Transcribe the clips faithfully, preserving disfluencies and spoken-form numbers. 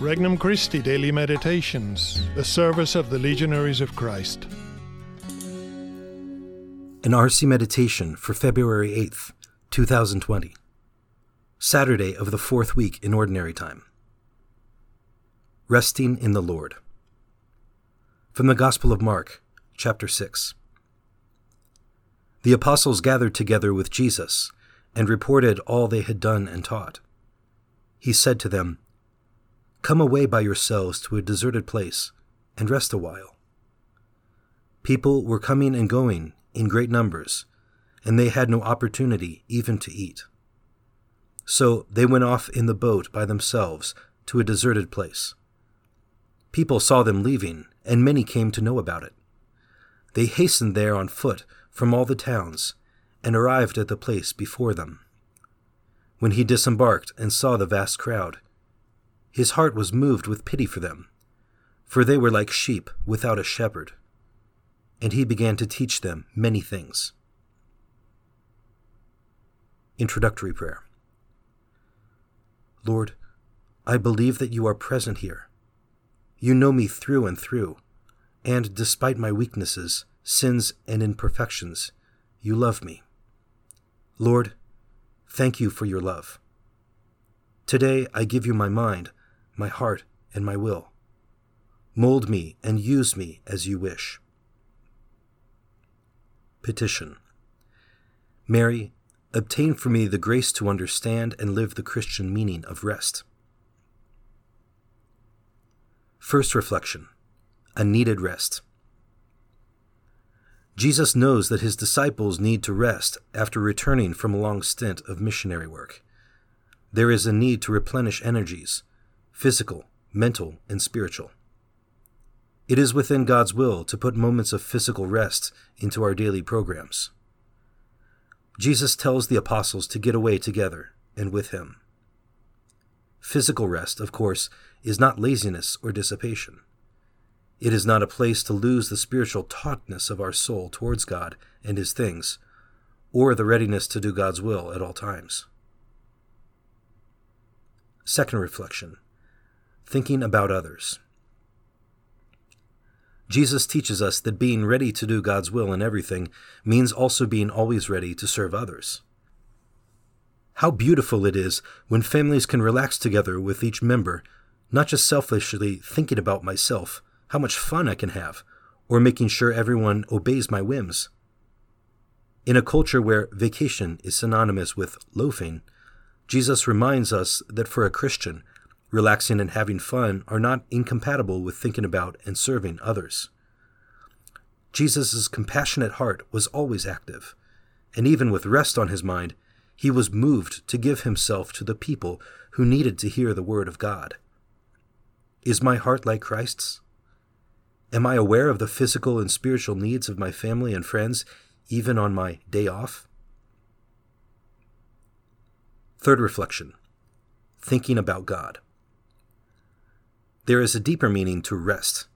Regnum Christi Daily Meditations, the service of the Legionaries of Christ. An R C Meditation for February eighth, twenty twenty. Saturday of the fourth week in Ordinary Time. Resting in the Lord. From the Gospel of Mark, chapter six. The apostles gathered together with Jesus and reported all they had done and taught. He said to them, "Come away by yourselves to a deserted place and rest a while." People were coming and going in great numbers, and they had no opportunity even to eat. So they went off in the boat by themselves to a deserted place. People saw them leaving, and many came to know about it. They hastened there on foot from all the towns and arrived at the place before them. When he disembarked and saw the vast crowd, his heart was moved with pity for them, for they were like sheep without a shepherd. And he began to teach them many things. Introductory Prayer. Lord, I believe that you are present here. You know me through and through, and despite my weaknesses, sins, and imperfections, you love me. Lord, thank you for your love. Today I give you my mind, my heart, and my will. Mold me and use me as you wish. Petition. Mary, obtain for me the grace to understand and live the Christian meaning of rest. First reflection, a needed rest. Jesus knows that his disciples need to rest after returning from a long stint of missionary work. There is a need to replenish energies, physical, mental, and spiritual. It is within God's will to put moments of physical rest into our daily programs. Jesus tells the apostles to get away together and with him. Physical rest, of course, is not laziness or dissipation. It is not a place to lose the spiritual tautness of our soul towards God and his things, or the readiness to do God's will at all times. Second reflection, thinking about others. Jesus teaches us that being ready to do God's will in everything means also being always ready to serve others. How beautiful it is when families can relax together with each member, not just selfishly thinking about myself, how much fun I can have, or making sure everyone obeys my whims. In a culture where vacation is synonymous with loafing, Jesus reminds us that for a Christian, relaxing and having fun are not incompatible with thinking about and serving others. Jesus' compassionate heart was always active, and even with rest on his mind, he was moved to give himself to the people who needed to hear the word of God. Is my heart like Christ's? Am I aware of the physical and spiritual needs of my family and friends, even on my day off? Third reflection, thinking about God. There is a deeper meaning to rest,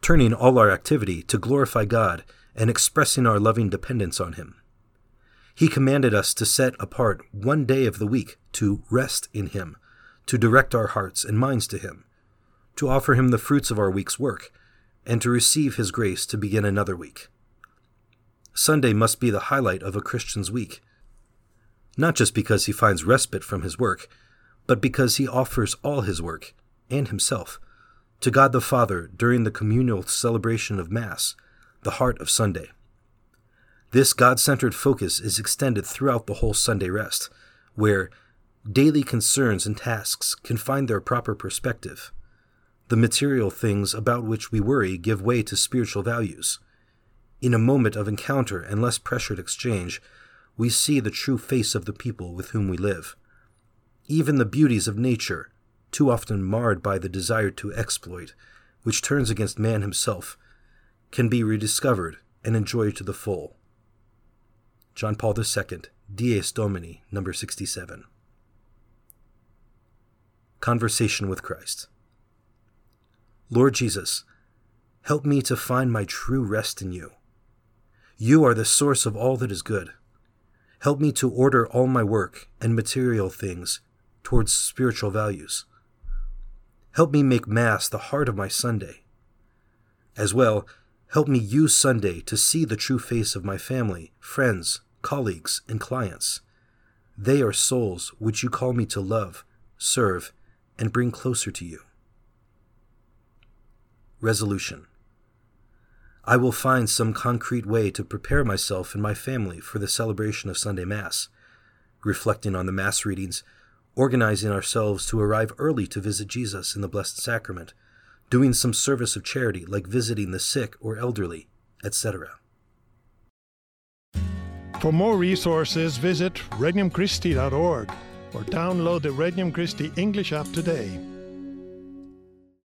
turning all our activity to glorify God and expressing our loving dependence on him. He commanded us to set apart one day of the week to rest in him, to direct our hearts and minds to him, to offer him the fruits of our week's work, and to receive his grace to begin another week. Sunday must be the highlight of a Christian's week, not just because he finds respite from his work, but because he offers all his work and himself to God the Father during the communal celebration of Mass, the heart of Sunday. This God-centered focus is extended throughout the whole Sunday rest, where daily concerns and tasks can find their proper perspective. The material things about which we worry give way to spiritual values. In a moment of encounter and less pressured exchange, we see the true face of the people with whom we live. Even the beauties of nature, too often marred by the desire to exploit, which turns against man himself, can be rediscovered and enjoyed to the full. John Paul the Second, Dies Domini, number sixty-seven. Conversation with Christ. Lord Jesus, help me to find my true rest in you. You are the source of all that is good. Help me to order all my work and material things towards spiritual values. Help me make Mass the heart of my Sunday. As well, help me use Sunday to see the true face of my family, friends, colleagues, and clients. They are souls which you call me to love, serve, and bring closer to you. Resolution. I will find some concrete way to prepare myself and my family for the celebration of Sunday Mass, reflecting on the Mass readings, organizing ourselves to arrive early to visit Jesus in the Blessed Sacrament, doing some service of charity like visiting the sick or elderly, et cetera. For more resources, visit regnum christi dot org or download the Regnum Christi English app today.